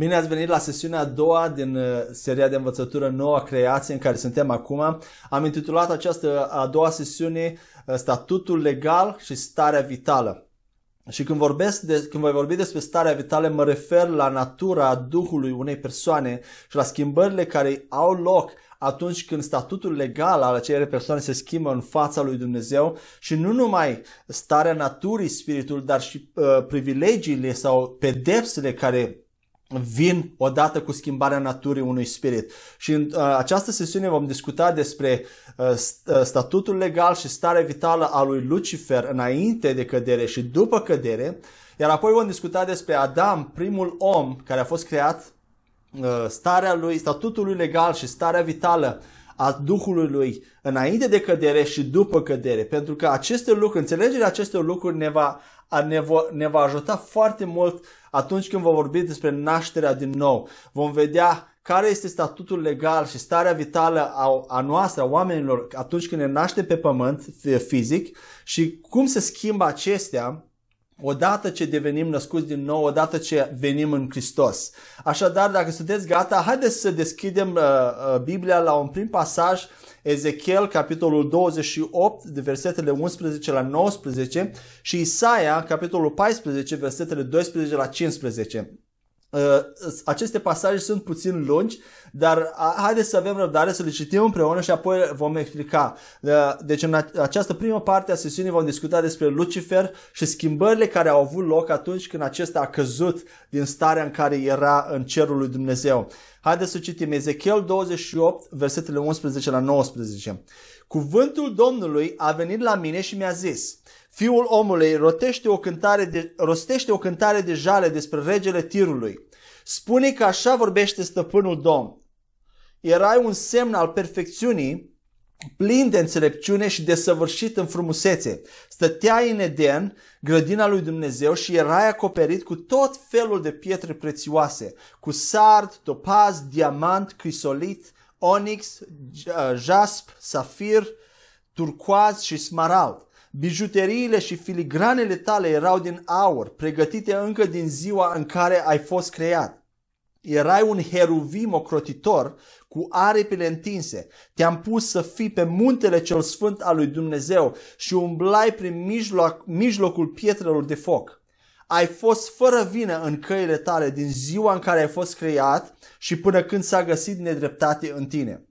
Bine ați venit la sesiunea a doua din seria de învățătură Noua Creație în care suntem acum. Am intitulat această a doua sesiune Statutul legal și starea vitală. Și când voi vorbi despre starea vitală, mă refer la natura Duhului unei persoane și la schimbările care au loc atunci când statutul legal al acelei persoane se schimbă în fața lui Dumnezeu și nu numai starea naturii, spiritul, dar și privilegiile sau pedepsele care vin odată cu schimbarea naturii unui spirit. Și în această sesiune vom discuta despre statutul legal și starea vitală a lui Lucifer înainte de cădere și după cădere, iar apoi vom discuta despre Adam, primul om care a fost creat, starea lui, statutul lui legal și starea vitală a Duhului lui înainte de cădere și după cădere, pentru că aceste lucruri, înțelegerea acestor lucruri ne va ajuta foarte mult atunci când vom vorbi despre nașterea din nou. Vom vedea care este statutul legal și starea vitală a noastră, a oamenilor, atunci când ne naștem pe pământ fizic și cum se schimbă acestea odată ce devenim născuți din nou, odată ce venim în Hristos. Așadar, dacă sunteți gata, haideți să deschidem Biblia la un prim pasaj, Ezechiel, capitolul 28, de versetele 11 la 19 și Isaia, capitolul 14, versetele 12 la 15. Aceste pasaje sunt puțin lungi, dar haideți să avem răbdare să le citim împreună și apoi vom explica. Deci în această primă parte a sesiunii vom discuta despre Lucifer și schimbările care au avut loc atunci când acesta a căzut din starea în care era în cerul lui Dumnezeu. Haideți să citim Ezechiel 28, versetele 11 la 19. Cuvântul Domnului a venit la mine și mi-a zis: Fiul omului, rostește o cântare de jale despre regele Tirului. Spune că așa vorbește stăpânul Domn: Erai un semn al perfecțiunii, plin de înțelepciune și desăvârșit în frumusețe. Stăteai în Eden, grădina lui Dumnezeu, și erai acoperit cu tot felul de pietre prețioase, cu sard, topaz, diamant, crisolit, onix, jasp, safir, turcoaz și smarald. Bijuteriile și filigranele tale erau din aur, pregătite încă din ziua în care ai fost creat. Erai un heruvim ocrotitor cu aripile întinse. Te-am pus să fii pe muntele cel sfânt al lui Dumnezeu și umblai prin mijlocul pietrelor de foc. Ai fost fără vină în căile tale din ziua în care ai fost creat și până când s-a găsit nedreptate în tine.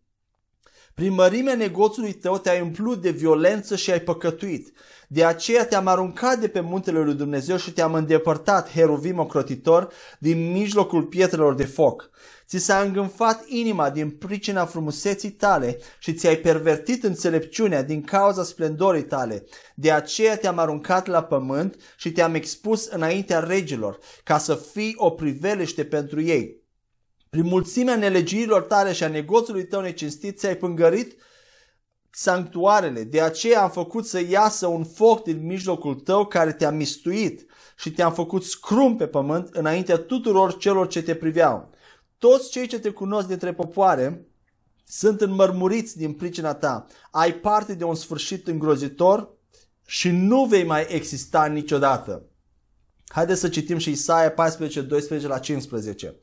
Prin mărimea negoțului tău te-ai umplut de violență și ai păcătuit. De aceea te-am aruncat de pe muntele lui Dumnezeu și te-am îndepărtat, heruvim ocrotitor, din mijlocul pietrelor de foc. Ți s-a îngânfat inima din pricina frumuseții tale și ți-ai pervertit înțelepciunea din cauza splendorii tale. De aceea te-am aruncat la pământ și te-am expus înaintea regilor, ca să fii o priveliște pentru ei. Prin mulțimea nelegiurilor tale și a negoțului tău necinstit ți-ai pângărit sanctuarele, de aceea am făcut să iasă un foc din mijlocul tău care te-a mistuit și te-am făcut scrum pe pământ înaintea tuturor celor ce te priveau. Toți cei ce te cunosc dintre popoare sunt înmărmuriți din pricina ta, ai parte de un sfârșit îngrozitor și nu vei mai exista niciodată. Haideți să citim și Isaia 14, 12 la 15.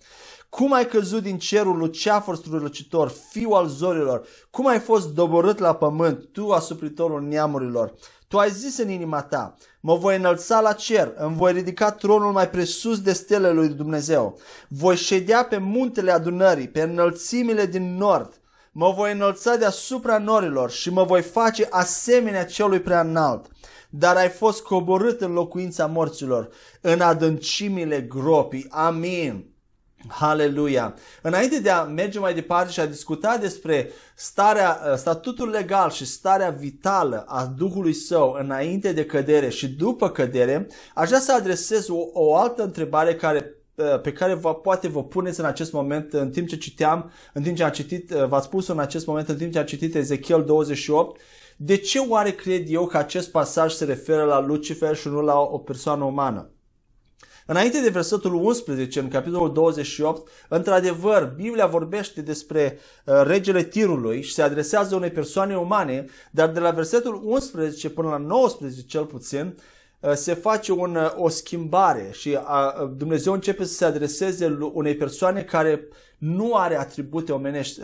Cum ai căzut din cerul, luceafăr strălucitor, fiu al zorilor? Cum ai fost doborât la pământ, tu, asupritorul neamurilor? Tu ai zis în inima ta: mă voi înălța la cer, îmi voi ridica tronul mai presus de stelele lui Dumnezeu. Voi ședea pe muntele adunării, pe înălțimile din nord. Mă voi înălța deasupra norilor și mă voi face asemenea celui prea înalt. Dar ai fost coborât în locuința morților, în adâncimile gropii. Amin. Haleluia! Înainte de a merge mai departe și a discuta despre statutul legal și starea vitală a Duhului Său înainte de cădere și după cădere, aș vrea să adresez o altă întrebare pe care poate vă puneți în acest moment, v-ați pus în acest moment în timp ce am citit Ezechiel 28. De ce oare cred eu că acest pasaj se referă la Lucifer și nu la o persoană umană? Înainte de versetul 11, în capitolul 28, într-adevăr, Biblia vorbește despre regele Tirului și se adresează unei persoane umane, dar de la versetul 11 până la 19 cel puțin, se face o schimbare și Dumnezeu începe să se adreseze unei persoane care nu are atribute omenești,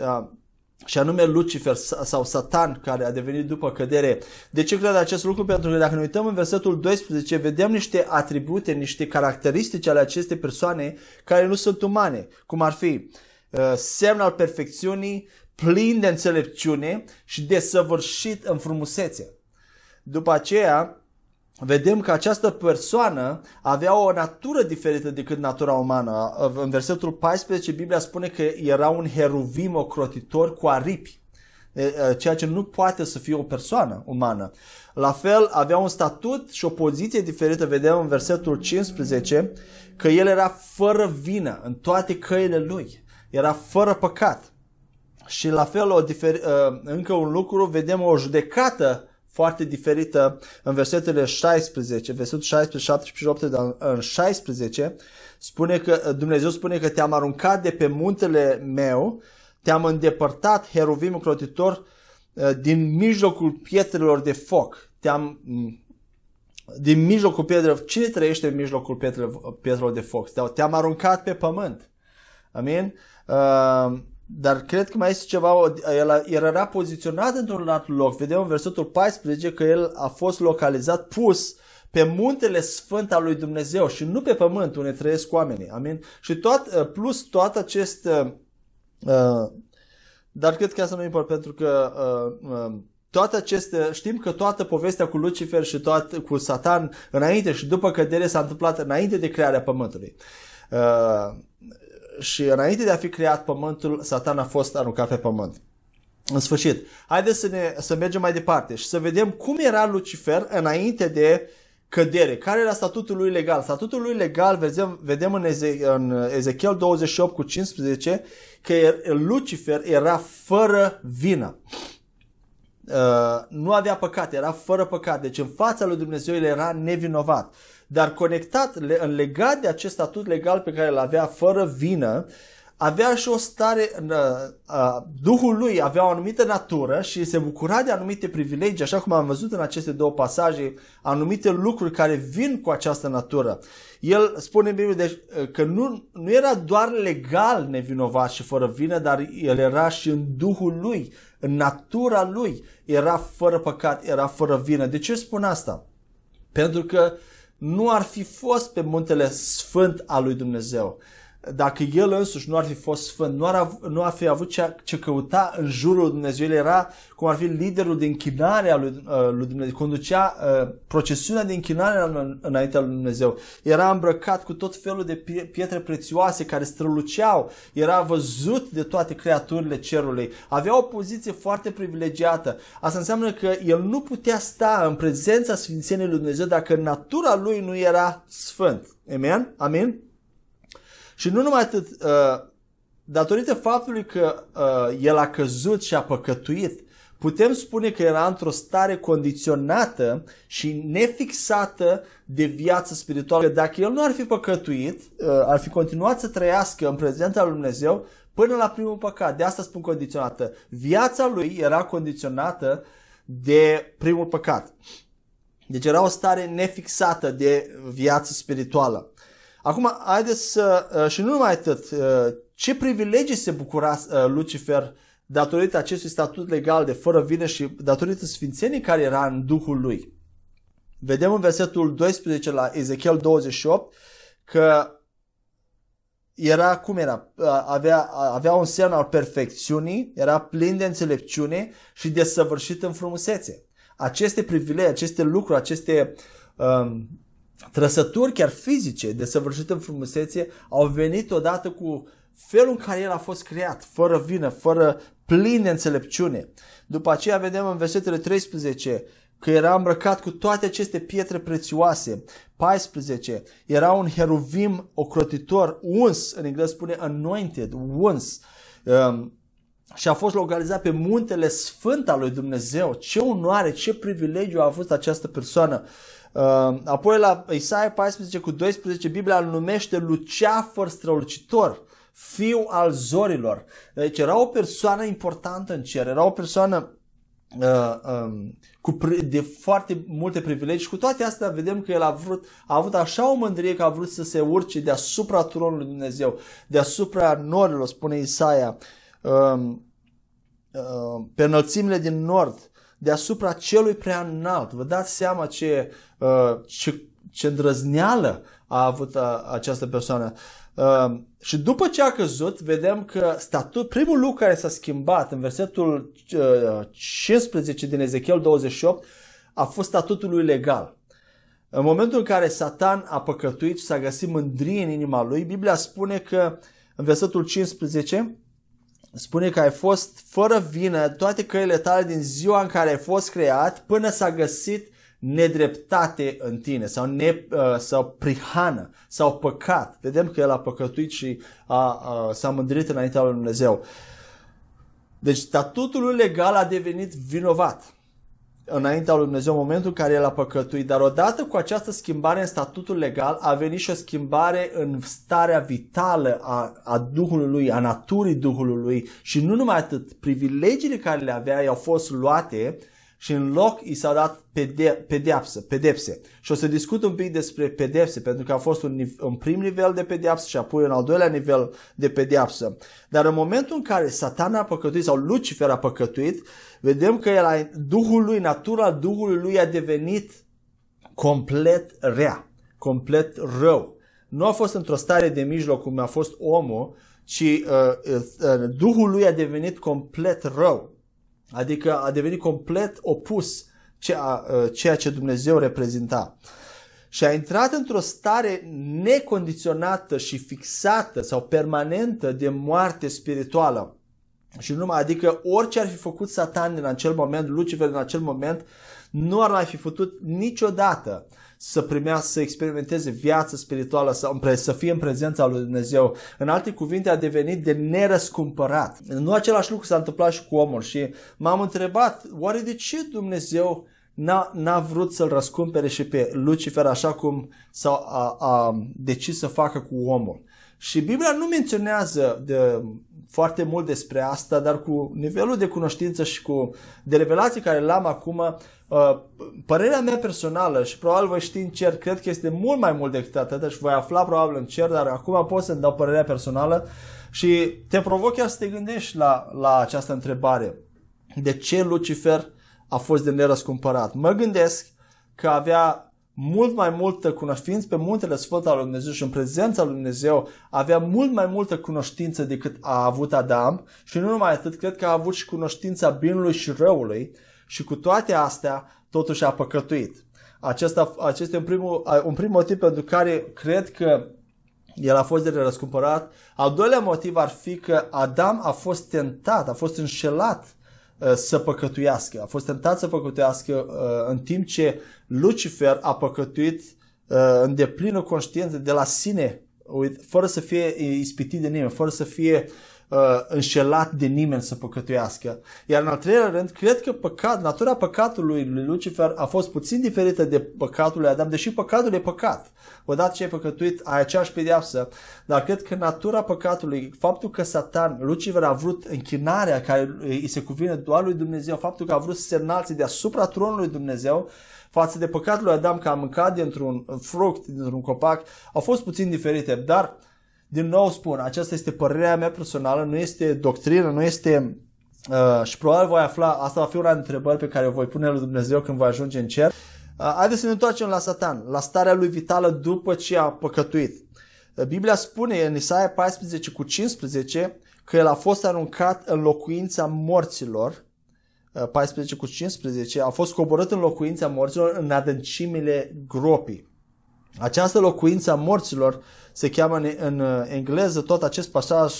și anume Lucifer sau Satan, care a devenit după cădere. De ce cred acest lucru? Pentru că dacă ne uităm în versetul 12, vedem niște atribute, niște caracteristici ale acestei persoane care nu sunt umane, cum ar fi semn al perfecțiunii, plin de înțelepciune și desăvârșit în frumusețe. După aceea, vedem că această persoană avea o natură diferită decât natura umană. În versetul 14, Biblia spune că era un heruvim ocrotitor cu aripi, ceea ce nu poate să fie o persoană umană. La fel, avea un statut și o poziție diferită. Vedem în versetul 15 că el era fără vină în toate căile lui, era fără păcat. Și la fel, încă un lucru, vedem o judecată foarte diferită în versetele 16, versetul 16, 17 și 18, dar în 16 spune că Dumnezeu spune că te-am aruncat de pe muntele meu, te-am îndepărtat, heruvim ocrotitor, din mijlocul pietrelor de foc. Din mijlocul pietrelor, cine trăiește în mijlocul pietrelor de foc? Te-am aruncat pe pământ. Amin? Dar cred că mai este ceva, el era poziționat într-un alt loc. Vedem în versetul 14 că el a fost localizat, pus pe muntele sfânt al lui Dumnezeu și nu pe pământ unde trăiesc oamenii. Amin? Și tot acest... dar cred că asta nu importă, pentru că toate aceste, știm că toată povestea cu Lucifer și cu Satan înainte și după cădere s-a întâmplat înainte de crearea pământului. Și înainte de a fi creat pământul, Satan a fost aruncat pe pământ. În sfârșit, haideți să mergem mai departe și să vedem cum era Lucifer înainte de cădere. Care era statutul lui legal? Statutul lui legal, vedem în Ezechiel 28 cu 15 că Lucifer era fără vină. Nu avea păcat, era fără păcat. Deci în fața lui Dumnezeu el era nevinovat. Dar conectat, legat de acest statut legal pe care îl avea fără vină, avea și o stare, Duhul lui avea o anumită natură și se bucura de anumite privilegii, așa cum am văzut în aceste două pasaje, anumite lucruri care vin cu această natură. El spune în Biblie deci, că nu era doar legal nevinovat și fără vină, dar el era și în Duhul lui, în natura lui, era fără păcat, era fără vină. De ce spun asta? Pentru că nu ar fi fost pe muntele sfânt al lui Dumnezeu. Dacă el însuși nu ar fi fost sfânt, nu ar fi avut ce căuta în jurul lui Dumnezeu. El era cum ar fi liderul de închinare a lui Dumnezeu, conducea procesiunea de închinare înaintea lui Dumnezeu. Era îmbrăcat cu tot felul de pietre prețioase care străluceau, era văzut de toate creaturile cerului, avea o poziție foarte privilegiată. Asta înseamnă că el nu putea sta în prezența sfințeniei lui Dumnezeu dacă natura lui nu era sfânt. Amen? Amin? Și nu numai atât, datorită faptului că el a căzut și a păcătuit, putem spune că era într-o stare condiționată și nefixată de viață spirituală. Dacă el nu ar fi păcătuit, ar fi continuat să trăiască în prezența lui Dumnezeu până la primul păcat. De asta spun condiționată. Viața lui era condiționată de primul păcat. Deci era o stare nefixată de viață spirituală. Acum, haideți să, și nu numai atât, ce privilegii se bucura Lucifer datorită acestui statut legal de fără vină și datorită sfințenii care era în Duhul lui. Vedem în versetul 12 la Ezechiel 28 că era, cum era? Avea un semn al perfecțiunii, era plin de înțelepciune și desăvârșit în frumusețe. Aceste privilegii, aceste lucruri, aceste... trăsături chiar fizice desăvârșite în frumusețe au venit odată cu felul în care el a fost creat, fără vină, fără plină înțelepciune. După aceea vedem în versetele 13 că era îmbrăcat cu toate aceste pietre prețioase. 14, era un heruvim ocrotitor, uns, în engleză spune anointed, uns, și a fost localizat pe muntele sfânt al lui Dumnezeu. Ce onoare, ce privilegiu a avut această persoană. Apoi la Isaia 14 cu 12 Biblia îl numește luceafăr strălucitor, fiu al zorilor. Deci era o persoană importantă în cer, era o persoană de foarte multe privilegii. Cu toate astea vedem că el a avut așa o mândrie că a vrut să se urce deasupra tronului Dumnezeu, deasupra norilor, spune Isaia, pe înălțimile din nord, deasupra celui prea înalt. Vă dați seama ce îndrăzneală a avut această persoană. Și după ce a căzut, vedem că primul lucru care s-a schimbat în versetul 15 din Ezechiel 28 a fost statutul lui legal. În momentul în care Satan a păcătuit și s-a găsit mândrie în inima lui, Biblia spune că în versetul 15 spune că ai fost fără vină toate căile tale din ziua în care ai fost creat până s-a găsit nedreptate în tine sau prihană sau păcat. Vedem că el a păcătuit și s-a mândrit înaintea lui Dumnezeu. Deci statutul legal a devenit vinovat înaintea lui Dumnezeu în momentul în care el a păcătuit. Dar odată cu această schimbare în statutul legal a venit și o schimbare în starea vitală a Duhului lui, a naturii Duhului lui. Și nu numai atât, privilegiile care le avea i-au fost luate și în loc i s-au dat pedepse. Și o să discut un pic despre pedepse, pentru că a fost un prim nivel de pedepsă și apoi un al doilea nivel de pedepsă. Dar în momentul în care Satan a păcătuit sau Lucifer a păcătuit, vedem că Duhul lui, natura Duhului lui a devenit complet rea, complet rău. Nu a fost într-o stare de mijloc cum a fost omul, ci Duhul lui a devenit complet rău. Adică a devenit complet opus ceea ce Dumnezeu reprezenta. Și a intrat într-o stare necondiționată și fixată sau permanentă de moarte spirituală. Și adică orice ar fi făcut Satan din acel moment, Lucifer din acel moment, nu ar mai fi putut niciodată să experimenteze viața spirituală sau să fie în prezența lui Dumnezeu. În alte cuvinte, a devenit de nerăscumpărat. Nu același lucru s-a întâmplat și cu omul și m-am întrebat, oare de ce Dumnezeu n-a vrut să-l răscumpere și pe Lucifer așa cum a decis să facă cu omul? Și Biblia nu menționează foarte mult despre asta, dar cu nivelul de cunoștință și de revelații care l-am acum, părerea mea personală, și probabil voi ști în cer, cred că este mult mai mult decât atât și voi afla probabil în cer, dar acum pot să-mi dau părerea personală și te provoc chiar să te gândești la această întrebare. De ce Lucifer a fost de nerăscumpărat? Mă gândesc că avea mult mai multă cunoștință pe muntele sfânt al lui Dumnezeu și în prezența lui Dumnezeu avea mult mai multă cunoștință decât a avut Adam și nu numai atât, cred că a avut și cunoștința binului și răului și cu toate astea totuși a păcătuit. Acesta este un prim motiv pentru care cred că el a fost de răscumpărat. Al doilea motiv ar fi că Adam a fost tentat, a fost înșelat să păcătuiască. A fost tentat să păcătuiască în timp ce Lucifer a păcătuit în deplină conștiință de la sine, fără să fie ispitit de nimeni, fără să fie înșelat de nimeni să păcătuiască. Iar în al treilea rând, cred că natura păcatului lui Lucifer a fost puțin diferită de păcatul lui Adam, deși păcatul e păcat. Odată ce ai păcătuit, ai aceeași pedeapsă, dar cred că natura păcatului, faptul că Lucifer a vrut închinarea care îi se cuvine doar lui Dumnezeu, faptul că a vrut să se înalțe deasupra tronului Dumnezeu, față de păcatul lui Adam că a mâncat dintr-un fruct, dintr-un copac, au fost puțin diferite, dar din nou spun, aceasta este părerea mea personală, nu este doctrină, nu este... și probabil voi afla, asta va fi una dintre întrebări pe care o voi pune lui Dumnezeu când voi ajunge în cer. Haideți să ne întoarcem la Satan, la starea lui vitală după ce a păcătuit. Biblia spune în Isaia 14:15 că el a fost aruncat în locuința morților. 14:15 a fost coborât în locuința morților în adâncimile gropii. Această locuință a morților se cheamă în engleză, tot acest pasaj,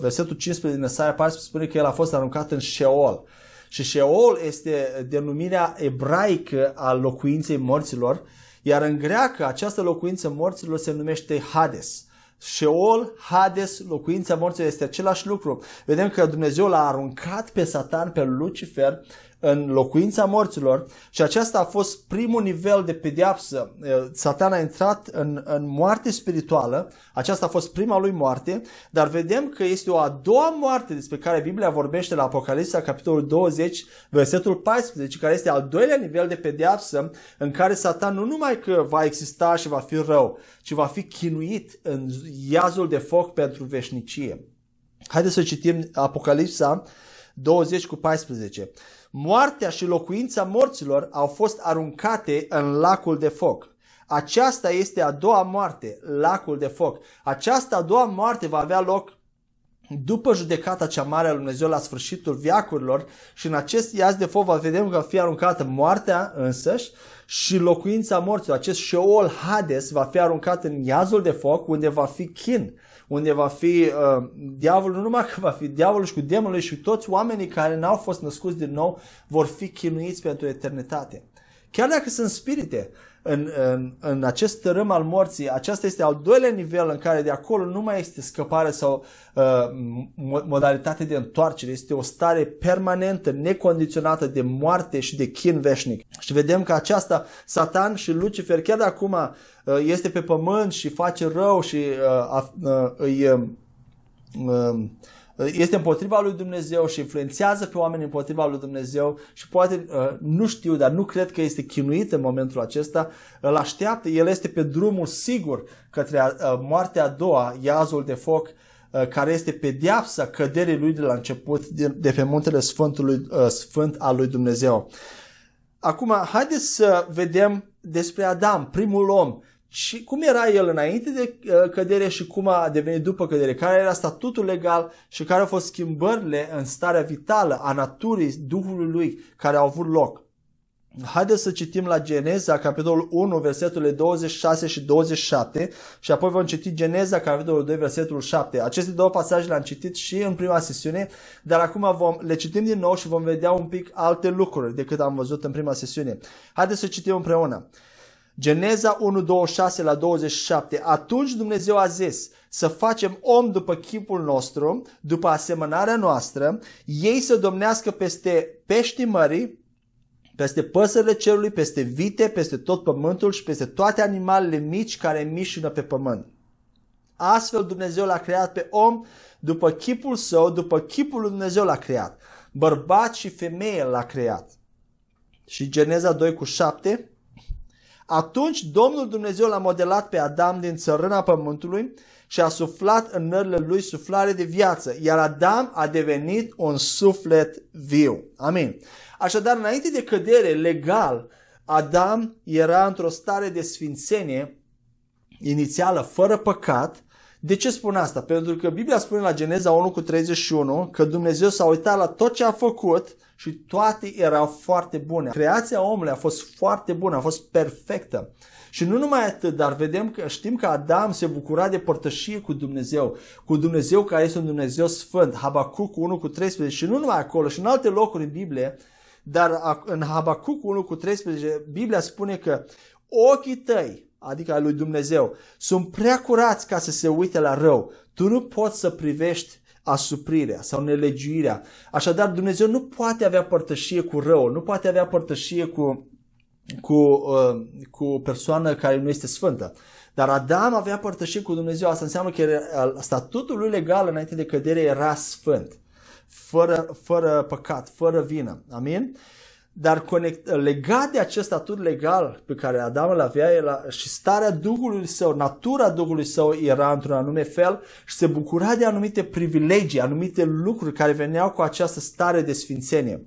versetul 15 din Isaia 14 spune că el a fost aruncat în Sheol. Și Sheol este denumirea ebraică a locuinței morților, iar în greacă această locuință morților se numește Hades. Sheol, Hades, locuința morților este același lucru. Vedem că Dumnezeu l-a aruncat pe Satan, pe Lucifer, în locuința morților și aceasta a fost primul nivel de pedeapsă. Satan a intrat în moarte spirituală, aceasta a fost prima lui moarte, dar vedem că este o a doua moarte despre care Biblia vorbește la Apocalipsa, capitolul 20, versetul 14, care este al doilea nivel de pedeapsă în care Satan nu numai că va exista și va fi rău, ci va fi chinuit în iazul de foc pentru veșnicie. Haideți să citim Apocalipsa 20 cu 14. Moartea și locuința morților au fost aruncate în lacul de foc. Aceasta este a doua moarte, lacul de foc. Aceasta a doua moarte va avea loc după judecata cea mare a lui Dumnezeu la sfârșitul veacurilor și în acest iaz de foc va vedem că va fi aruncată moartea însăși și locuința morților. Acest Sheol, Hades, va fi aruncat în iazul de foc unde va fi chin, unde va fi diavolul, nu numai că va fi diavolul și cu demonul și toți oamenii care n-au fost născuți din nou vor fi chinuiți pentru eternitate. Chiar dacă sunt spirite în acest tărâm al morții, aceasta este al doilea nivel în care de acolo nu mai este scăpare sau modalitate de întoarcere. Este o stare permanentă, necondiționată de moarte și de chin veșnic. Și vedem că aceasta, Satan și Lucifer, chiar de acum este pe pământ și face rău și este împotriva lui Dumnezeu și influențează pe oameni împotriva lui Dumnezeu și poate, nu știu, dar nu cred că este chinuit în momentul acesta, îl așteaptă, el este pe drumul sigur către moartea a doua, iazul de foc, care este pedeapsa căderii lui de la început de pe muntele Sfânt al lui Dumnezeu. Acum, haideți să vedem despre Adam, primul om. Și cum era el înainte de cădere și cum a devenit după cădere, care era statutul legal și care au fost schimbările în starea vitală a naturii Duhului lui care au avut loc. Haideți să citim la Geneza, capitolul 1, verseturile 26 și 27 și apoi vom citi Geneza, capitolul 2, versetul 7. Aceste două pasaje le-am citit și în prima sesiune, dar acum le citim din nou și vom vedea un pic alte lucruri decât am văzut în prima sesiune. Haideți să citim împreună. Geneza 1, 26 la 27. Atunci Dumnezeu a zis să facem om după chipul nostru, după asemănarea noastră, ei să domnească peste peștii mării, peste păsările cerului, peste vite, peste tot pământul și peste toate animalele mici care mișină pe pământ. Astfel Dumnezeu l-a creat pe om după chipul său, după chipul lui Dumnezeu l-a creat. Bărbat și femeie l-a creat. Și Geneza 2 cu 7. Atunci Domnul Dumnezeu l-a modelat pe Adam din țărâna pământului și a suflat în nările lui suflare de viață, iar Adam a devenit un suflet viu. Amin. Așadar, înainte de cădere, legal, Adam era într-o stare de sfințenie inițială, fără păcat. De ce spun asta? Pentru că Biblia spune la Geneza 1 cu 31 că Dumnezeu s-a uitat la tot ce a făcut și toate erau foarte bune. Creația omului a fost foarte bună, a fost perfectă. Și nu numai atât, dar știm că Adam se bucura de părtășie cu Dumnezeu, care este un Dumnezeu sfânt, Habacuc 1 cu 13 și nu numai acolo, și în alte locuri în Biblie, dar în Habacuc 1 cu 13 Biblia spune că ochii tăi, adică al lui Dumnezeu, sunt prea curați ca să se uite la rău. Tu nu poți să privești asuprirea sau nelegiuirea. Așadar, Dumnezeu nu poate avea părtășie cu răul, nu poate avea părtășie cu o persoană care nu este sfântă. Dar Adam avea părtășie cu Dumnezeu, asta înseamnă că statutul lui legal înainte de cădere era sfânt, fără păcat, fără vină. Amin? Dar legat de acest statut legal pe care Adam îl avea și starea Duhului său, natura Duhului său era într-un anume fel și se bucura de anumite privilegii, anumite lucruri care veneau cu această stare de sfințenie.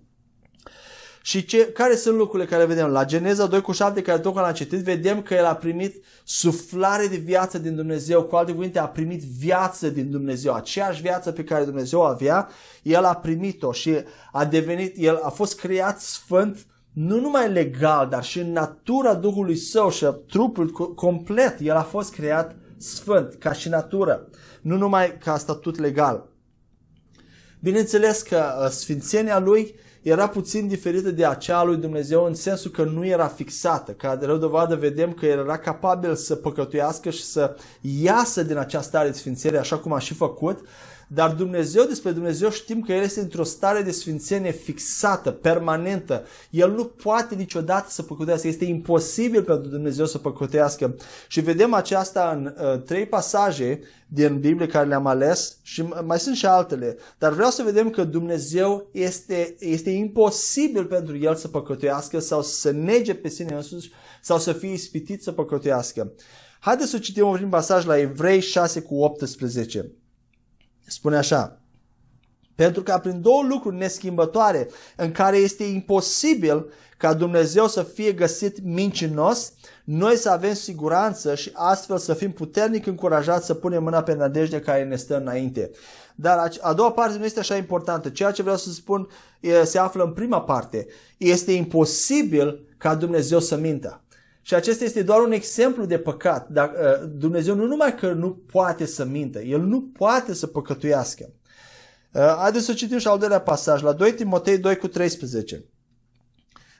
Și care sunt lucrurile care vedem? La Geneza 2 cu 7, care tocmai l-am citit, vedem că el a primit suflare de viață din Dumnezeu, cu alte cuvinte a primit viață din Dumnezeu, aceeași viață pe care Dumnezeu o avea, el a primit-o și el a fost creat sfânt, nu numai legal, dar și în natura Duhului său și trupul complet, el a fost creat sfânt, ca și natură, nu numai ca statut legal. Bineînțeles că sfințenia lui era puțin diferită de aceea a lui Dumnezeu în sensul că nu era fixată. Ca de dovadă vedem că era capabil să păcătuiască și să iasă din această stare de sfințenie așa cum a și făcut, Dar Dumnezeu, despre Dumnezeu știm că El este într-o stare de sfințenie fixată, permanentă. El nu poate niciodată să păcătuiască, este imposibil pentru Dumnezeu să păcătuiască. Și vedem aceasta în trei pasaje din Biblie care le-am ales și mai sunt și altele. Dar vreau să vedem că Dumnezeu este imposibil pentru El să păcătuiască sau să se nege pe sine însuși sau să fie ispitit să păcătuiască. Haideți să citim un prim pasaj la Evrei 6:18. Spune așa: pentru că prin două lucruri neschimbătoare în care este imposibil ca Dumnezeu să fie găsit mincinos, noi să avem siguranță și astfel să fim puternic încurajați să punem mâna pe nădejdea care ne stă înainte. Dar a doua parte nu este așa importantă. Ceea ce vreau să spun se află în prima parte. Este imposibil ca Dumnezeu să mintă. Și acesta este doar un exemplu de păcat. Dar Dumnezeu nu numai că nu poate să mintă, El nu poate să păcătuiască. Haideți să citim și al doilea pasaj, la 2 Timotei 2:13.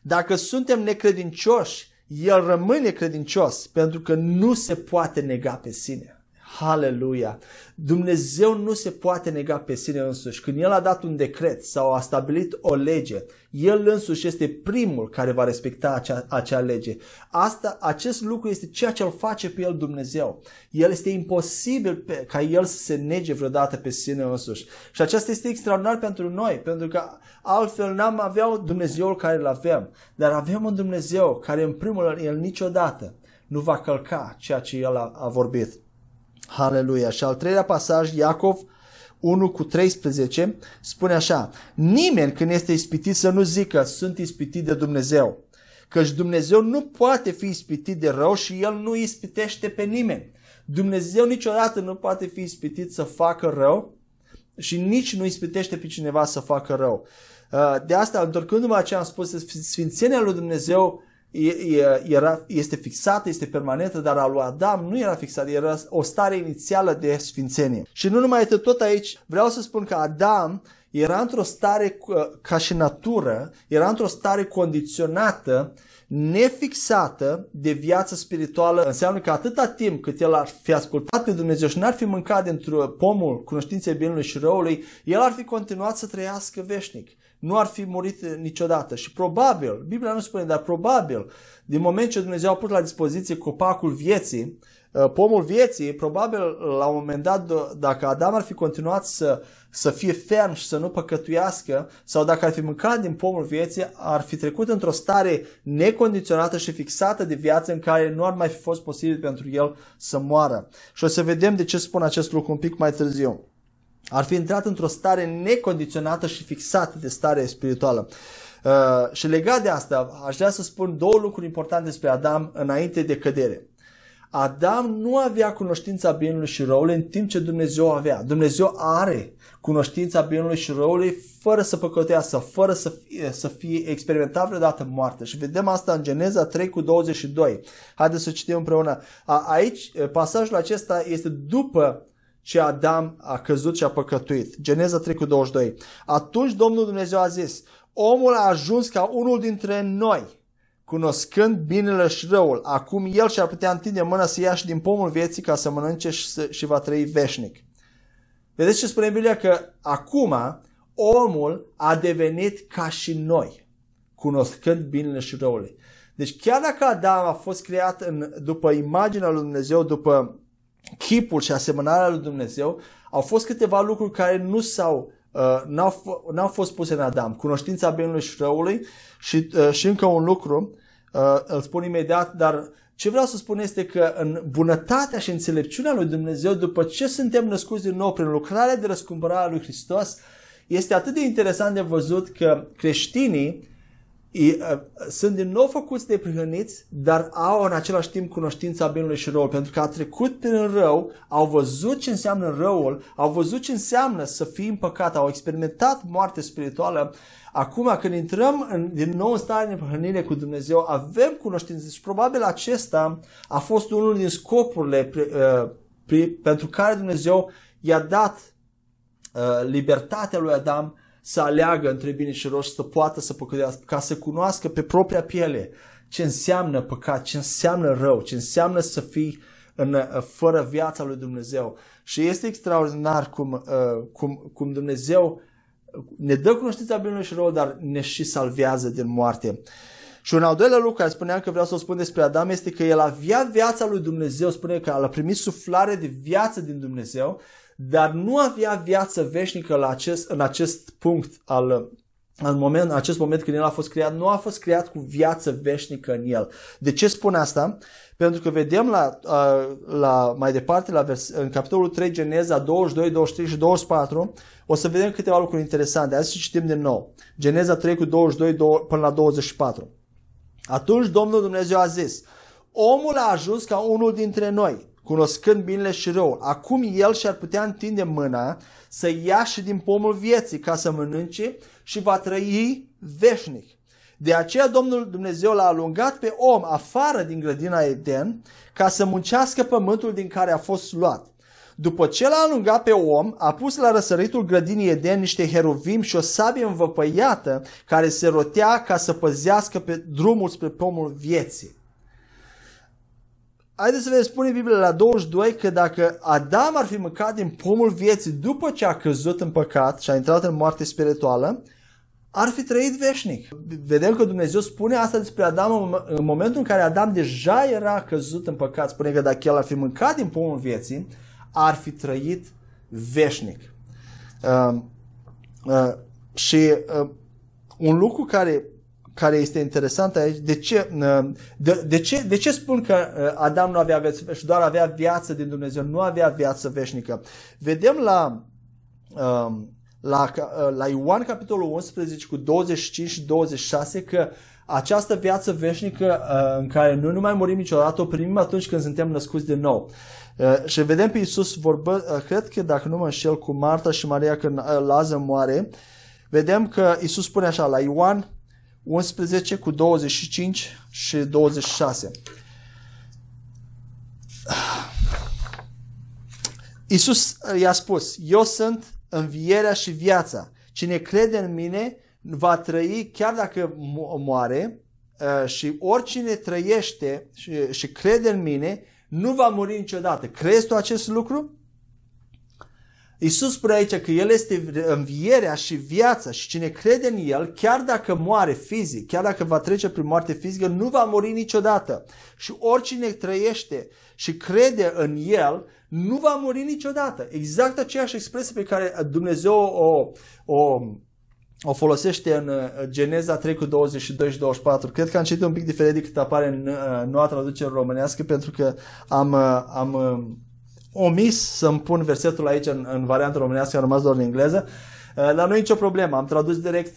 Dacă suntem necredincioși, El rămâne credincios, pentru că nu se poate nega pe sine. Haleluia! Dumnezeu nu se poate nega pe sine însuși. Când El a dat un decret sau a stabilit o lege, El însuși este primul care va respecta acea lege. Acest lucru este ceea ce îl face pe El Dumnezeu. El este imposibil ca El să se nege vreodată pe sine însuși. Și aceasta este extraordinar pentru noi, pentru că altfel n-am avea Dumnezeul care îl avem. Dar avem un Dumnezeu care în primul rând El niciodată nu va călca ceea ce El a vorbit. Haleluia! Și al treilea pasaj, Iacov 1:13, spune așa: nimeni când este ispitit să nu zică sunt ispitit de Dumnezeu, căci Dumnezeu nu poate fi ispitit de rău și El nu ispitește pe nimeni. Dumnezeu niciodată nu poate fi ispitit să facă rău și nici nu ispitește pe cineva să facă rău. De asta, întorcându-mă la ce am spus, sfințenia lui Dumnezeu este fixată, este permanentă, dar a lui Adam nu era fixată, era o stare inițială de sfințenie. Și nu numai atât, tot aici vreau să spun că Adam era într-o stare ca și natură, era într-o stare condiționată, nefixată de viață spirituală. Înseamnă că atâta timp cât el ar fi ascultat pe Dumnezeu și n-ar fi mâncat dintr-un pomul cunoștinței binului și răului, el ar fi continuat să trăiască veșnic. Nu ar fi murit niciodată. Și probabil, Biblia nu spune, dar probabil, din moment ce Dumnezeu a pus la dispoziție copacul vieții, pomul vieții, probabil la un moment dat, dacă Adam ar fi continuat să fie ferm și să nu păcătuiască, sau dacă ar fi mâncat din pomul vieții, ar fi trecut într-o stare necondiționată și fixată de viață în care nu ar mai fi fost posibil pentru el să moară. Și o să vedem de ce spun acest lucru un pic mai târziu. Ar fi intrat într-o stare necondiționată și fixată de stare spirituală. Și legat de asta, aș vrea să spun două lucruri importante despre Adam înainte de cădere. Adam nu avea cunoștința binului și răului, în timp ce Dumnezeu avea. Dumnezeu are cunoștința binului și răului fără să păcătuiască, fără să fie experimentat vreodată moarte. Și vedem asta în Geneza 3:22. Haideți să citim împreună. Aici, pasajul acesta este după ce Adam a căzut și a păcătuit. Geneza 3:22. Atunci Domnul Dumnezeu a zis: omul a ajuns ca unul dintre noi, cunoscând binele și răul. Acum el și-ar putea întinde mâna să ia și din pomul vieții ca să mănânce și va trăi veșnic. Vedeți ce spune Biblia? Că acum omul a devenit ca și noi, cunoscând binele și răul. Deci chiar dacă Adam a fost creat după imaginea lui Dumnezeu, după chipul și asemănarea lui Dumnezeu, au fost câteva lucruri care n-au fost puse în Adam: cunoștința binului și răului și încă un lucru, îl spun imediat, dar ce vreau să spun este că în bunătatea și înțelepciunea lui Dumnezeu, după ce suntem născuți din nou prin lucrarea de răscumpărare a lui Hristos, este atât de interesant de văzut că creștinii sunt din nou făcuți de prihăniți, dar au în același timp cunoștința binului și răul, pentru că a trecut prin rău, au văzut ce înseamnă răul, au văzut ce înseamnă să fii în păcat, au experimentat moarte spirituală. Acum când intrăm din nou în stare de prihănire cu Dumnezeu, avem cunoștință și probabil acesta a fost unul din scopurile pentru care Dumnezeu i-a dat libertatea lui Adam să aleagă între bine și rău, să poată să păcătuiască, ca să cunoască pe propria piele ce înseamnă păcat, ce înseamnă rău, ce înseamnă să fii fără viața lui Dumnezeu. Și este extraordinar cum Dumnezeu ne dă cunoștința binelui și rău, dar ne și salvează din moarte. Și un al doilea lucru care spuneam că vreau să o spun despre Adam este că el avea viața lui Dumnezeu, spune că el a primit suflare de viață din Dumnezeu, dar nu avea viață veșnică în acest moment când el a fost creat, nu a fost creat cu viață veșnică în el. De ce spun asta? Pentru că vedem mai departe, în capitolul 3, Geneza 22, 23 și 24, o să vedem câteva lucruri interesante. Hai să citim din nou. Geneza 3 cu 22 până la 24. Atunci Domnul Dumnezeu a zis: omul a ajuns ca unul dintre noi, cunoscând binele și răul. Acum el și-ar putea întinde mâna să ia și din pomul vieții ca să mănânce și va trăi veșnic. De aceea Domnul Dumnezeu l-a alungat pe om afară din grădina Eden ca să muncească pământul din care a fost luat. După ce l-a alungat pe om, a pus la răsăritul grădinii Eden niște heruvim și o sabie învăpăiată care se rotea ca să păzească pe drumul spre pomul vieții. Haideți să vă spune Biblia la 22 că dacă Adam ar fi mâncat din pomul vieții după ce a căzut în păcat și a intrat în moarte spirituală, ar fi trăit veșnic. Vedem că Dumnezeu spune asta despre Adam în momentul în care Adam deja era căzut în păcat. Spune că dacă el ar fi mâncat din pomul vieții, ar fi trăit veșnic. Un lucru care este interesant aici, de ce spun că Adam nu avea viață și doar avea viață din Dumnezeu, nu avea viață veșnică? Vedem la Ioan capitolul 11 cu 25 și 26 că această viață veșnică în care noi nu mai murim niciodată o primim atunci când suntem născuți din nou. Și vedem pe Iisus cred că dacă nu mă înșel, cu Marta și Maria când Lazar moare, vedem că Iisus spune așa la Ioan 11 cu 25 și 26. Iisus i-a spus: eu sunt învierea și viața. Cine crede în mine va trăi chiar dacă moare, și oricine trăiește și crede în mine nu va muri niciodată. Crezi tu acest lucru? Iisus spune aici că El este învierea și viața și cine crede în El, chiar dacă moare fizic, chiar dacă va trece prin moarte fizică, nu va muri niciodată. Și oricine trăiește și crede în El, nu va muri niciodată. Exact aceeași expresie pe care Dumnezeu o folosește în Geneza 3 cu 22 și 24. Cred că am citit un pic diferit decât apare în noua traducere românească, pentru că am omis să-mi pun versetul aici în varianta românească, am rămas doar în engleză, dar nu e nicio problemă, am tradus direct,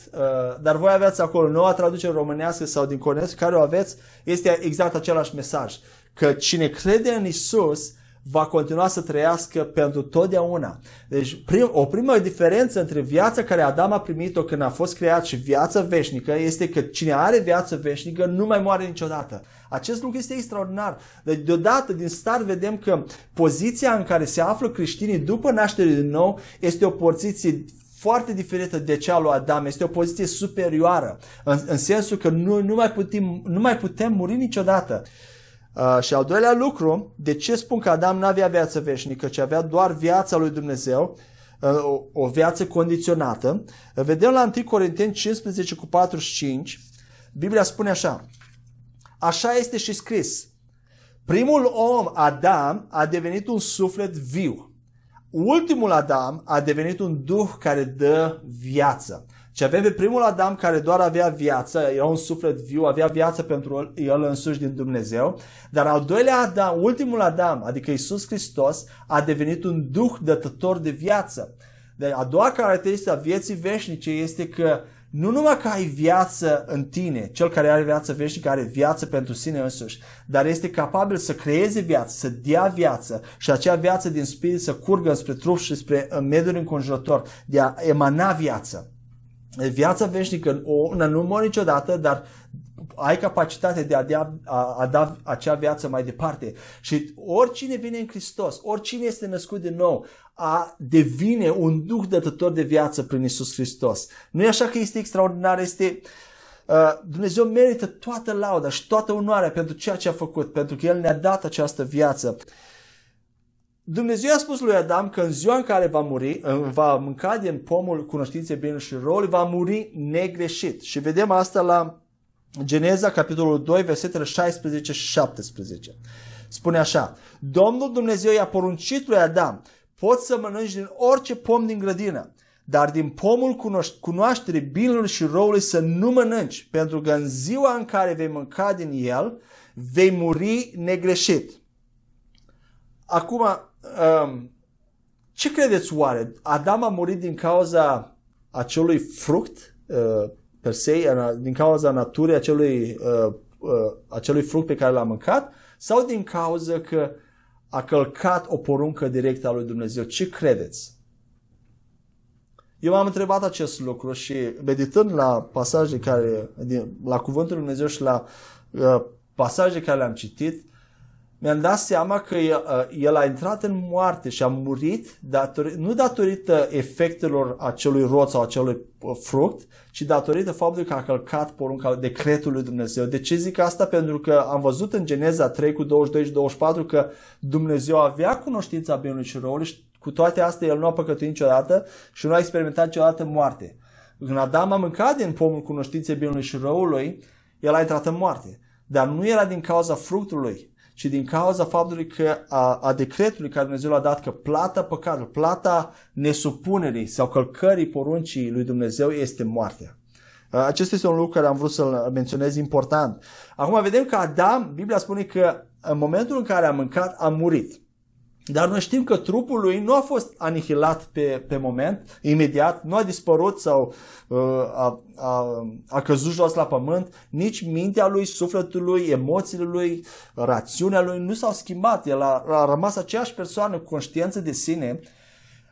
dar voi aveți acolo noua traducere românească sau din Cornesc, care o aveți, este exact același mesaj, că cine crede în Isus va continua să trăiască pentru totdeauna. Deci o primă diferență între viața care Adam a primit-o când a fost creat și viața veșnică este că cine are viață veșnică nu mai moare niciodată. Acest lucru este extraordinar. Deci deodată din start vedem că poziția în care se află creștinii după naștere din nou este o poziție foarte diferită de cea lui Adam, este o poziție superioară, în sensul că nu mai putem muri niciodată. Și al doilea lucru, de ce spun că Adam nu avea viață veșnică, ci avea doar viața lui Dumnezeu, o viață condiționată? Vedem la 1 Corinteni 15 cu 45, Biblia spune așa: așa este și scris, primul om, Adam, a devenit un suflet viu, ultimul Adam a devenit un duh care dă viață. Și avem pe primul Adam care doar avea viață, era un suflet viu, avea viață pentru el însuși din Dumnezeu, dar al doilea Adam, ultimul Adam, adică Iisus Hristos, a devenit un duh dătător de viață. Deci a doua caracteristică a vieții veșnice este că nu numai că ai viață în tine, cel care are viață veșnică are viață pentru sine însuși, dar este capabil să creeze viață, să dea viață și acea viață din spirit să curgă spre trup și spre mediul înconjurător, de a emana viață. Viața veșnică, una nu mori niciodată, dar ai capacitatea de a da acea viață mai departe. Și oricine vine în Hristos, oricine este născut din nou, devine un duh dătător de viață prin Iisus Hristos. Nu e așa că este extraordinar? Dumnezeu merită toată lauda și toată onoarea pentru ceea ce a făcut, pentru că El ne-a dat această viață. Dumnezeu a spus lui Adam că în ziua în care va muri, va mânca din pomul cunoștinței binelui și răului, va muri negreșit. Și vedem asta la Geneza, capitolul 2, versetele 16 și 17. Spune așa: Domnul Dumnezeu i-a poruncit lui Adam, poți să mănânci din orice pom din grădină, dar din pomul cunoașterii binelui și răului să nu mănânci, pentru că în ziua în care vei mânca din el, vei muri negreșit. Acum, ce credeți oare? Adam a murit din cauza acelui fruct, per se, din cauza naturii acelui fruct pe care l-a mâncat, sau din cauza că a călcat o poruncă directă a lui Dumnezeu? Ce credeți? Eu m-am întrebat acest lucru și meditând la pasaje care, la Cuvântul lui Dumnezeu și la pasaje care le-am citit, mi-am dat seama că el a intrat în moarte și a murit nu datorită efectelor acelui rod sau acelui fruct, ci datorită faptului că a călcat porunca, decretul lui Dumnezeu. De ce zic asta? Pentru că am văzut în Geneza 3 cu 22 și 24 că Dumnezeu avea cunoștința binului și răului și cu toate astea el nu a păcătuit niciodată și nu a experimentat niciodată moarte. Când Adam a mâncat din pomul cunoștinței binului și răului, el a intrat în moarte. Dar nu era din cauza fructului, ci din cauza faptului că a decretului care Dumnezeu l-a dat, că plata păcatului, plata nesupunerii sau călcării poruncii lui Dumnezeu este moartea. Acesta este un lucru care am vrut să-l menționez important. Acum vedem că Adam, Biblia spune că în momentul în care a mâncat, a murit. Dar noi știm că trupul lui nu a fost anihilat pe moment, imediat, nu a dispărut sau a căzut jos la pământ, nici mintea lui, sufletul lui, emoțiile lui, rațiunea lui nu s-au schimbat. El a rămas aceeași persoană cu conștiință de sine,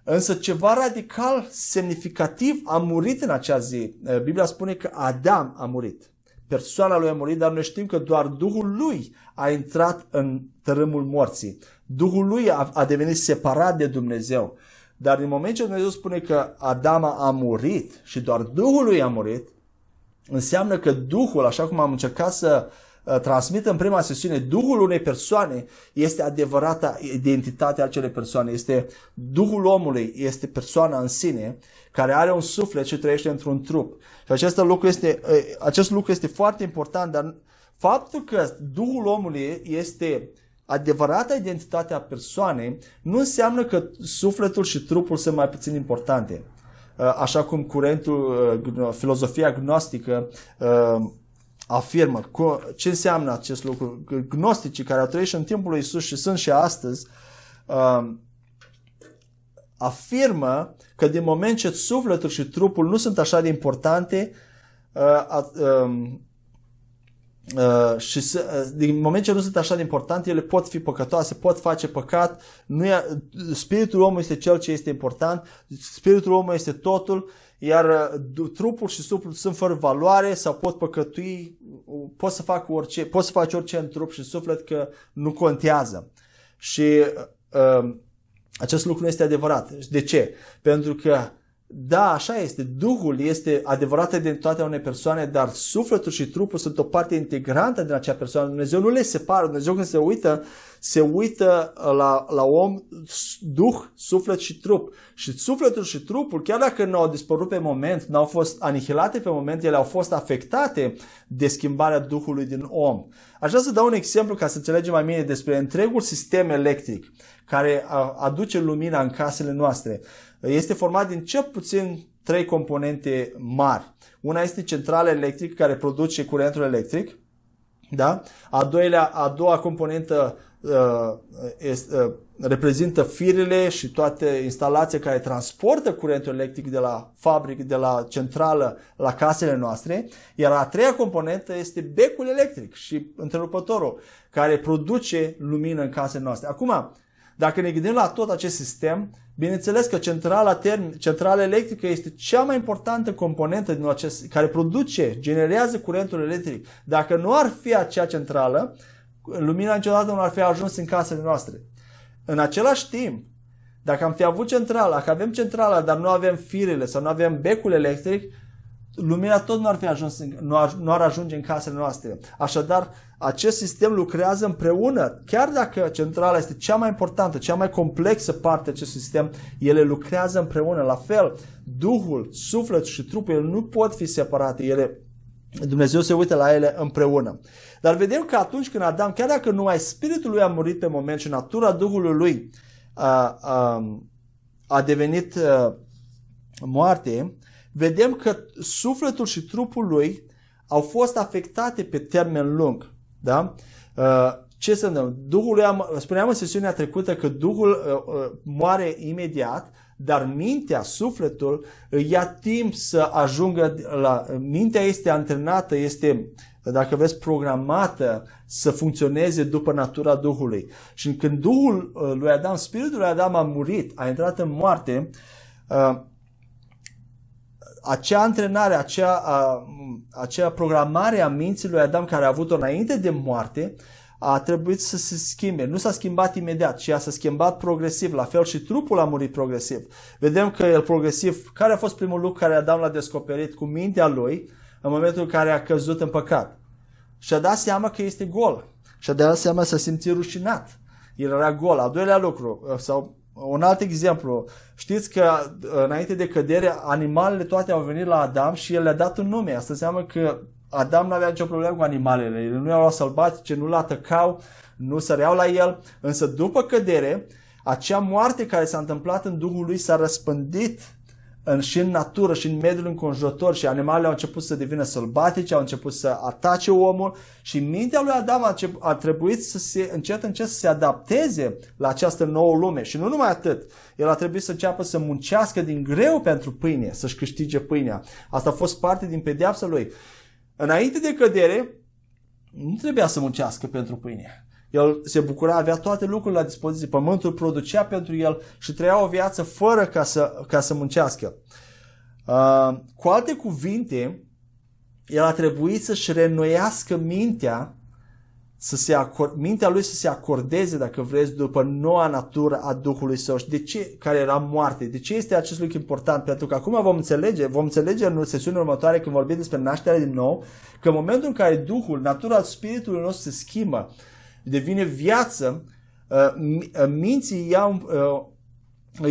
însă ceva radical, semnificativ a murit în acea zi. Biblia spune că Adam a murit. Persoana lui a murit, dar noi știm că doar Duhul lui a intrat în tărâmul morții. Duhul lui a devenit separat de Dumnezeu. Dar din moment ce Dumnezeu spune că Adam a murit și doar Duhul lui a murit, înseamnă că Duhul, așa cum am încercat să transmit în prima sesiune, Duhul unei persoane este adevărata identitatea acelei persoane, este Duhul omului, este persoana în sine care are un suflet și trăiește într-un trup. Și acest lucru este foarte important, dar faptul că Duhul omului este adevărata identitatea persoanei nu înseamnă că sufletul și trupul sunt mai puțin importante. Așa cum filozofia gnostică afirmă. Ce înseamnă acest lucru? Gnosticii care au trăit și în timpul lui Iisus și sunt și astăzi afirmă că din moment ce sufletul și trupul nu sunt așa de importante și din moment ce nu sunt așa de importante, ele pot fi păcătoase, pot face păcat. Spiritul omului este cel ce este important, spiritul omului este totul, iar trupul și sufletul sunt fără valoare sau pot păcătui, pot să faci orice în trup și suflet că nu contează. Și acest lucru nu este adevărat. De ce? Pentru că da, așa este, Duhul este adevărată identitatea unei persoane, dar sufletul și trupul sunt o parte integrantă din acea persoană. Dumnezeu nu le separă. Dumnezeu când se uită la om, duh, suflet și trup. Și sufletul și trupul, chiar dacă nu au dispărut pe moment, nu au fost anihilate pe moment, ele au fost afectate de schimbarea Duhului din om. Aș vrea să dau un exemplu ca să înțelegem mai bine despre întregul sistem electric care aduce lumina în casele noastre. Este format din cel puțin 3 componente mari. Una este centrala electrică care produce curentul electric. Da? A doua componentă reprezintă firele și toate instalațiile care transportă curentul electric de la fabrică, de la centrală la casele noastre, iar a treia componentă este becul electric și întrerupătorul care produce lumină în casele noastre. Acum, dacă ne gândim la tot acest sistem, bineînțeles că centrala electrică este cea mai importantă componentă din acest, care produce, generează curentul electric. Dacă nu ar fi acea centrală, lumina niciodată nu ar fi ajuns în casele noastre. În același timp, dacă am fi avut centrala, dar nu avem firele sau nu avem becul electric, lumina tot nu ar ajunge în casele noastre. Așadar, acest sistem lucrează împreună. Chiar dacă centrala este cea mai importantă, cea mai complexă parte a acestui sistem, ele lucrează împreună. La fel, Duhul, sufletul și trupul, ele nu pot fi separate. Dumnezeu se uită la ele împreună. Dar vedem că atunci când Adam, chiar dacă numai spiritul lui a murit pe moment și natura Duhului lui a devenit moarte, vedem că sufletul și trupul lui au fost afectate pe termen lung. Da? Ce să ne spuneam în sesiunea trecută că Duhul moare imediat, dar mintea, sufletul, ia timp să ajungă la... Mintea este antrenată, este, dacă vezi, programată să funcționeze după natura Duhului. Și când Duhul lui Adam, spiritul lui Adam a murit, a intrat în moarte, acea antrenare, acea programare a minții lui Adam care a avut-o înainte de moarte, a trebuit să se schimbe. Nu s-a schimbat imediat, ci s-a schimbat progresiv. La fel și trupul a murit progresiv. Vedem că el progresiv, care a fost primul lucru care Adam l-a descoperit cu mintea lui în momentul în care a căzut în păcat? Și-a dat seama că este gol. Și-a dat seama să simți rușinat. El era gol. Al doilea lucru, sau un alt exemplu, știți că înainte de cădere, animalele toate au venit la Adam și el le-a dat un nume. Asta înseamnă că Adam nu avea nicio problemă cu animalele, ele nu erau sălbatice, nu-l atacau, nu săreau la el, însă după cădere, acea moarte care s-a întâmplat în Duhul lui s-a răspândit și în natură și în mediul înconjurător și animalele au început să devină sălbatice, au început să atace omul și mintea lui Adam a trebuit să se încet să se adapteze la această nouă lume și nu numai atât, el a trebuit să înceapă să muncească din greu pentru pâine, să-și câștige pâinea. Asta a fost parte din pedeapsa lui. Înainte de cădere, nu trebuia să muncească pentru pâine. El se bucura, avea toate lucrurile la dispoziție, pământul producea pentru el și trăia o viață fără ca să muncească. Cu alte cuvinte, el a trebuit să-și reînnoiască mintea, mintea lui să se acordeze, dacă vreți, după noua natură a Duhului Său. De ce? Care era moarte. De ce este acest lucru important? Pentru că acum vom înțelege în sesiunea următoare, când vorbim despre nașterea din nou, că în momentul în care Duhul, natura spiritului nostru se schimbă, devine viață, minții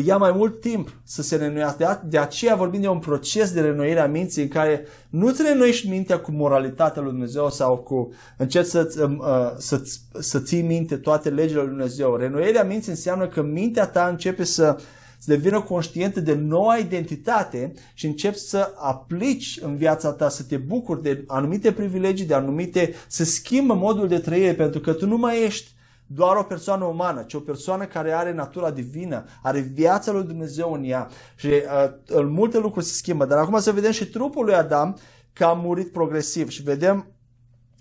ia mai mult timp să se reînnoiască. De aceea vorbim de un proces de reînnoire a minții în care nu-ți reînnoiești mintea cu moralitatea lui Dumnezeu sau cu încerci să ții minte toate legile lui Dumnezeu. Reînnoirea minții înseamnă că mintea ta începe să devină conștientă de noua identitate și începi să aplici în viața ta, să te bucuri de anumite privilegii, se schimbă modul de trăire pentru că tu nu mai ești doar o persoană umană, ci o persoană care are natura divină, are viața lui Dumnezeu în ea și multe lucruri se schimbă. Dar acum să vedem și trupul lui Adam că a murit progresiv și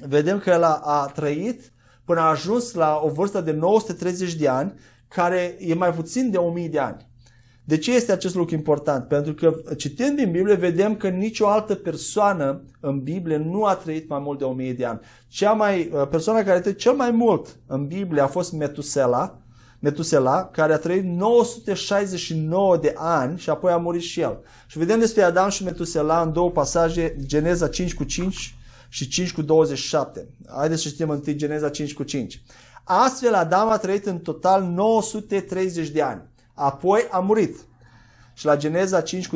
vedem că el a trăit până a ajuns la o vârstă de 930 de ani, care e mai puțin de 1000 de ani. De ce este acest lucru important? Pentru că citind din Biblie vedem că nicio altă persoană în Biblie nu a trăit mai mult de 1000 de ani. Persoana care a trăit cel mai mult în Biblie a fost Metusela, care a trăit 969 de ani și apoi a murit și el. Și vedem despre Adam și Metusela în două pasaje, Geneza 5:5 și 5:27. Haideți să citim întâi Geneza 5:5. Astfel Adam a trăit în total 930 de ani. Apoi a murit. Și la Geneza 5:27,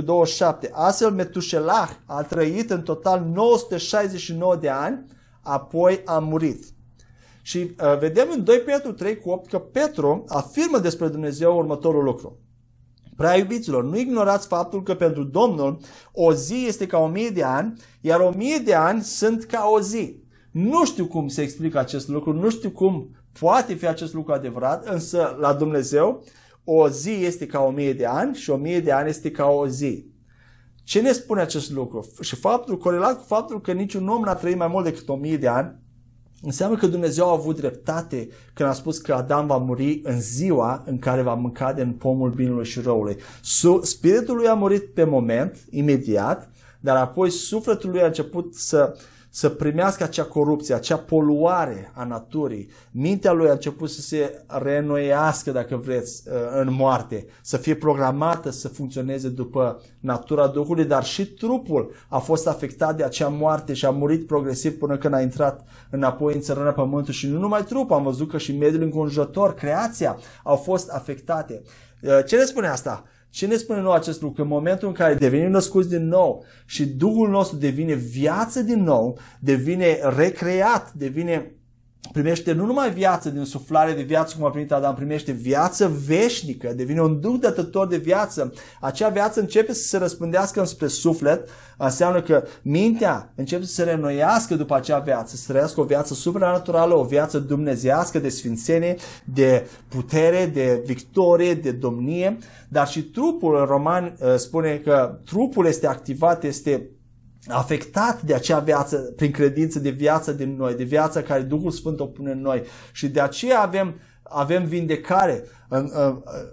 astfel Metușelah a trăit în total 969 de ani, apoi a murit. Și vedem în 2 Petru 3:8 că Petru afirmă despre Dumnezeu următorul lucru. Prea iubiților, nu ignorați faptul că pentru Domnul o zi este ca 1000 de ani, iar 1000 de ani sunt ca o zi. Nu știu cum se explică acest lucru, nu știu cum poate fi acest lucru adevărat, însă la Dumnezeu o zi este ca 1000 de ani și 1000 de ani este ca o zi. Ce ne spune acest lucru? Și corelat cu faptul că niciun om n-a trăit mai mult decât 1000 de ani, înseamnă că Dumnezeu a avut dreptate când a spus că Adam va muri în ziua în care va mânca din pomul binelui și răului. Spiritul lui a murit pe moment, imediat, dar apoi sufletul lui a început să să primească acea corupție, acea poluare a naturii. Mintea lui a început să se reînnoiască, dacă vreți, în moarte, să fie programată să funcționeze după natura Duhului, dar și trupul a fost afectat de acea moarte și a murit progresiv până când a intrat înapoi în țărâna pământului. Și nu numai trupul, am văzut că și mediul înconjurător, creația, au fost afectate. Ce ne spune asta? Ce ne spune nou acest lucru? Că în momentul în care devenim născuți din nou și Duhul nostru devine viață din nou, devine recreat, primește nu numai viață din suflare de viață cum a primit Adam, primește viață veșnică, devine un duh dătător de viață. Acea viață începe să se răspândească înspre suflet, înseamnă că mintea începe să se reînnoiască după acea viață, să trăiască o viață supranaturală, o viață dumnezeiască de sfințenie, de putere, de victorie, de domnie, dar și trupul, în Romani spune că trupul este activat, este afectat de acea viață prin credință, de viața din noi, de viața care Duhul Sfânt o pune în noi, și de aceea avem vindecare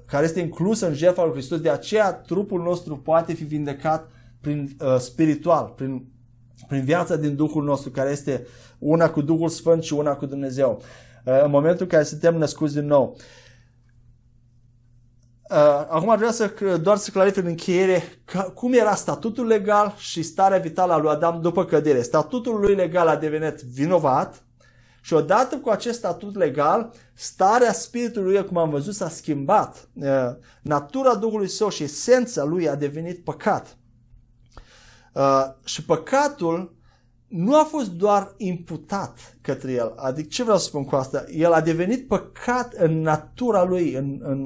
care este inclusă în jertfa lui Hristos. De aceea trupul nostru poate fi vindecat prin spiritual, prin viața din Duhul nostru, care este una cu Duhul Sfânt și una cu Dumnezeu în momentul în care suntem născuți din nou. Acum vreau doar să clarific în încheiere cum era statutul legal și starea vitală a lui Adam după cădere. Statutul lui legal a devenit vinovat și odată cu acest statut legal, starea spiritului lui, cum am văzut, s-a schimbat. Natura Duhului Său și esența lui a devenit păcat. Și păcatul nu a fost doar imputat către el. Adică ce vreau să spun cu asta? El a devenit păcat în natura lui,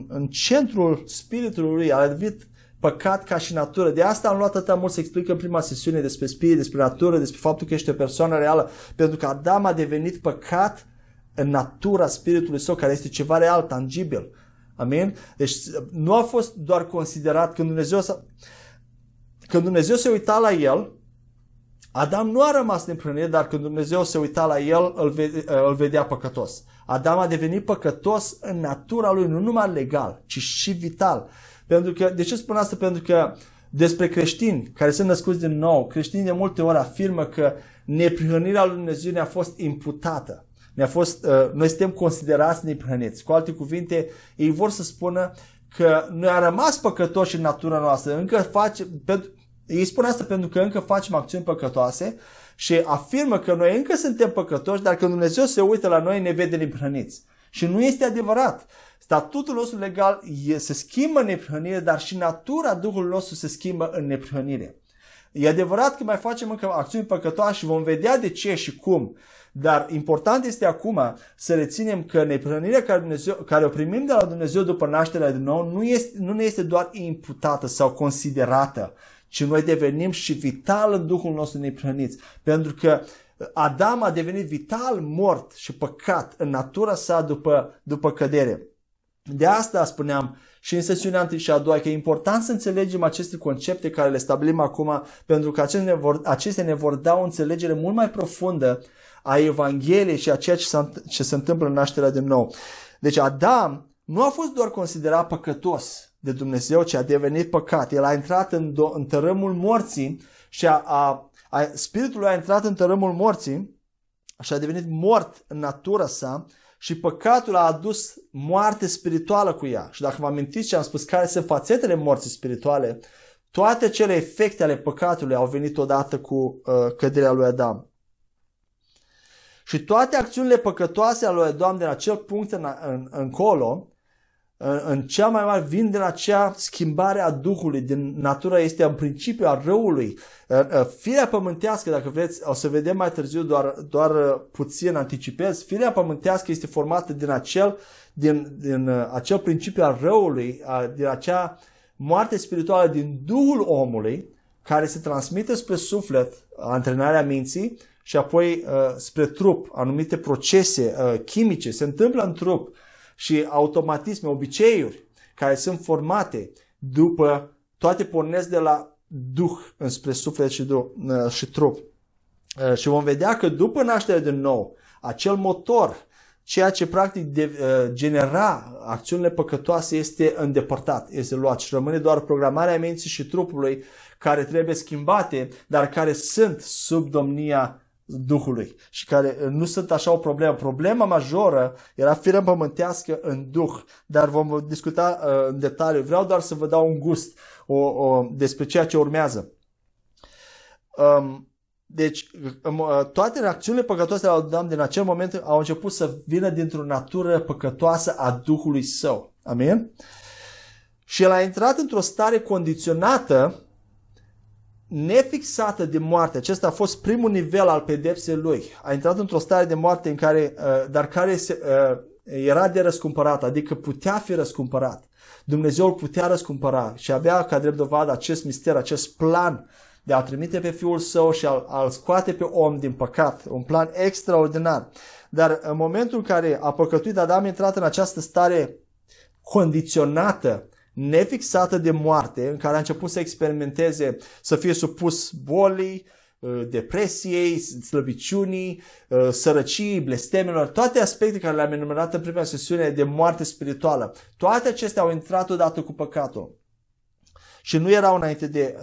în centrul spiritului lui, a devenit păcat ca și natură. De asta am luat atât mult să explic în prima sesiune despre spirit, despre natură, despre faptul că ești o persoană reală, pentru că Adam a devenit păcat în natura spiritului său, care este ceva real, tangibil. Amin? Deci nu a fost doar considerat când Dumnezeu se uita la el, Adam nu a rămas neprihănit, dar când Dumnezeu se uita la el, îl vedea păcătos. Adam a devenit păcătos în natura lui, nu numai legal, ci și vital. Pentru că, de ce spun asta? Pentru că despre creștini care sunt născuți din nou, creștinii de multe ori afirmă că neprihănirea lui Dumnezeu ne-a fost imputată. Noi suntem considerați neprihăniți. Cu alte cuvinte, ei vor să spună că noi a rămas păcătoși în natura noastră, ei spun asta pentru că încă facem acțiuni păcătoase și afirmă că noi încă suntem păcătoși, dar când Dumnezeu se uită la noi, ne vede neprihăniți. Și nu este adevărat. Statutul nostru legal se schimbă în neprihănire, dar și natura Duhului nostru se schimbă în neprihănire. E adevărat că mai facem încă acțiuni păcătoase și vom vedea de ce și cum. Dar important este acum să reținem că neprihănirea care o primim de la Dumnezeu după nașterea din nou nu ne este doar imputată sau considerată, și noi devenim și vital în Duhul nostru neprihăniți. Pentru că Adam a devenit vital, mort și păcat în natura sa după cădere. De asta spuneam și în sesiunea întâi și a doua că e important să înțelegem aceste concepte care le stabilim acum, pentru că acestea ne vor da o înțelegere mult mai profundă a Evangheliei și a ceea ce se întâmplă în nașterea din nou. Deci Adam nu a fost doar considerat păcătos de Dumnezeu, ci a devenit păcat. El a intrat în tărâmul morții și spiritul lui a intrat în tărâmul morții și a devenit mort în natura sa, și păcatul a adus moarte spirituală cu ea. Și dacă vă amintiți ce am spus, care sunt fațetele morții spirituale, toate cele efecte ale păcatului au venit odată cu căderea lui Adam. Și toate acțiunile păcătoase ale lui Adam din acel punct încolo, în cea mai mare, vin de la acea schimbare a Duhului din natură, este în principiu a răului, firea pământească. Dacă vreți, o să vedem mai târziu, doar puțin anticipez, firea pământească este formată din acel principiu al răului, din acea moarte spirituală din Duhul omului, care se transmite spre suflet, antrenarea minții, și apoi spre trup. Anumite procese chimice se întâmplă în trup și automatisme, obiceiuri care sunt formate după, toate pornesc de la Duh înspre suflet și trup. Și vom vedea că după nașterea din nou, acel motor, ceea ce practic genera acțiunile păcătoase, este îndepărtat, este luat și rămâne doar programarea minții și trupului, care trebuie schimbate, dar care sunt sub domnia Duhului și care nu sunt așa o problemă. Problema majoră era firea pământească în Duh, dar vom discuta în detaliu. Vreau doar să vă dau un gust despre ceea ce urmează. Deci toate reacțiunile păcătoase ale lui Adam din acel moment au început să vină dintr-o natură păcătoasă a Duhului său. Amin? Și el a intrat într-o stare condiționată, nefixată de moarte. Acesta a fost primul nivel al pedepsei lui. A intrat într-o stare de moarte în care, dar care era de răscumpărat, adică putea fi răscumpărat. Dumnezeu îl putea răscumpăra și avea ca drept dovadă acest mister, acest plan de a trimite pe Fiul Său și a-l scoate pe om din păcat. Un plan extraordinar. Dar în momentul în care a păcătuit, Adam a intrat în această stare condiționată, nefixată de moarte, în care a început să experimenteze, să fie supus bolii, depresiei, slăbiciunii, sărăciei, blestemelor, toate aspectele care le-am enumerat în prima sesiune de moarte spirituală. Toate acestea au intrat odată cu păcatul și nu erau înainte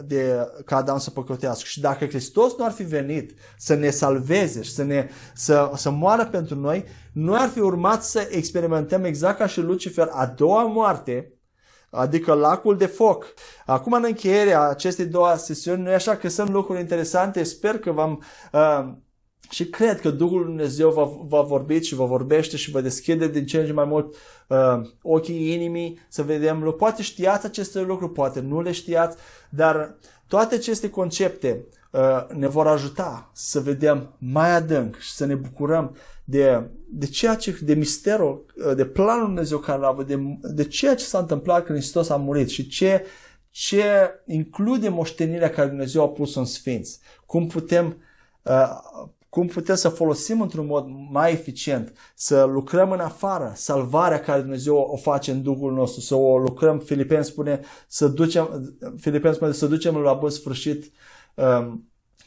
ca Adam să păcătuiască. Și dacă Hristos nu ar fi venit să ne salveze și să moară pentru noi, noi ar fi urmat să experimentăm exact ca și Lucifer a doua moarte, adică lacul de foc. Acum, în încheierea acestei două sesiuni, nu-i așa că sunt lucruri interesante? Sper că v-am și cred că Duhul Dumnezeu v-a vorbit și vă vorbește și vă deschide din ce în ce mai mult ochii inimii să vedem. Poate știați aceste lucruri, poate nu le știați, dar toate aceste concepte ne vor ajuta să vedem mai adânc și să ne bucurăm de misterul, de planul Dumnezeu care l-a avut, de ceea ce s-a întâmplat când Hristos a murit și ce include moștenirea care Dumnezeu a pus în sfinți. Cum putem să folosim într-un mod mai eficient, să lucrăm în afară salvarea care Dumnezeu o face în Duhul nostru, să o lucrăm. Filipeni spune să ducem la bun sfârșit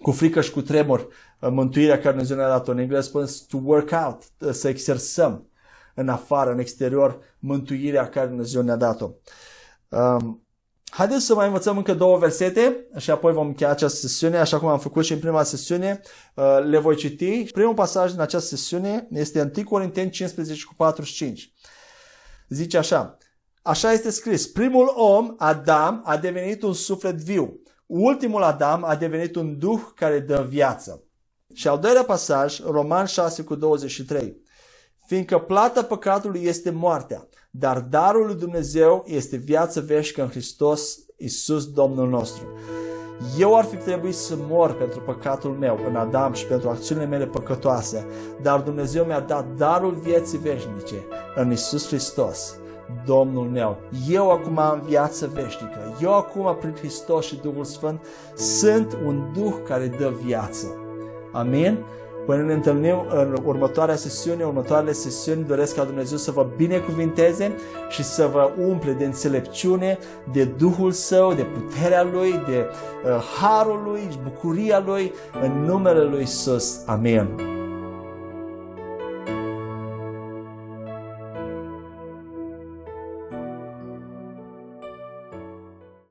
cu frică și cu tremur mântuirea care Dumnezeu ne-a dat-o. În engleză spune to work out, să exersăm în afară, în exterior, mântuirea care Dumnezeu ne-a dat-o. Haideți să mai învățăm încă două versete și apoi vom încheia această sesiune, așa cum am făcut și în prima sesiune. Le voi citi. Primul pasaj din această sesiune este 1 Corinteni 15:45. Zice așa: așa este scris, primul om, Adam, a devenit un suflet viu. Ultimul Adam a devenit un duh care dă viață. Și al doilea pasaj, Roman 6:23. Fiindcă plata păcatului este moartea, dar darul lui Dumnezeu este viață veșnică în Hristos Iisus Domnul nostru. Eu ar fi trebuit să mor pentru păcatul meu în Adam și pentru acțiunile mele păcătoase, dar Dumnezeu mi-a dat darul vieții veșnice în Iisus Hristos, Domnul meu. Eu acum am viață veșnică. Eu acum, prin Hristos și Duhul Sfânt, sunt un Duh care dă viață. Amin? Până ne întâlnim în următoarele sesiuni, doresc ca Dumnezeu să vă binecuvinteze și să vă umple de înțelepciune, de Duhul Său, de puterea Lui, de harul Lui, bucuria Lui, în numele Lui Iisus. Amin.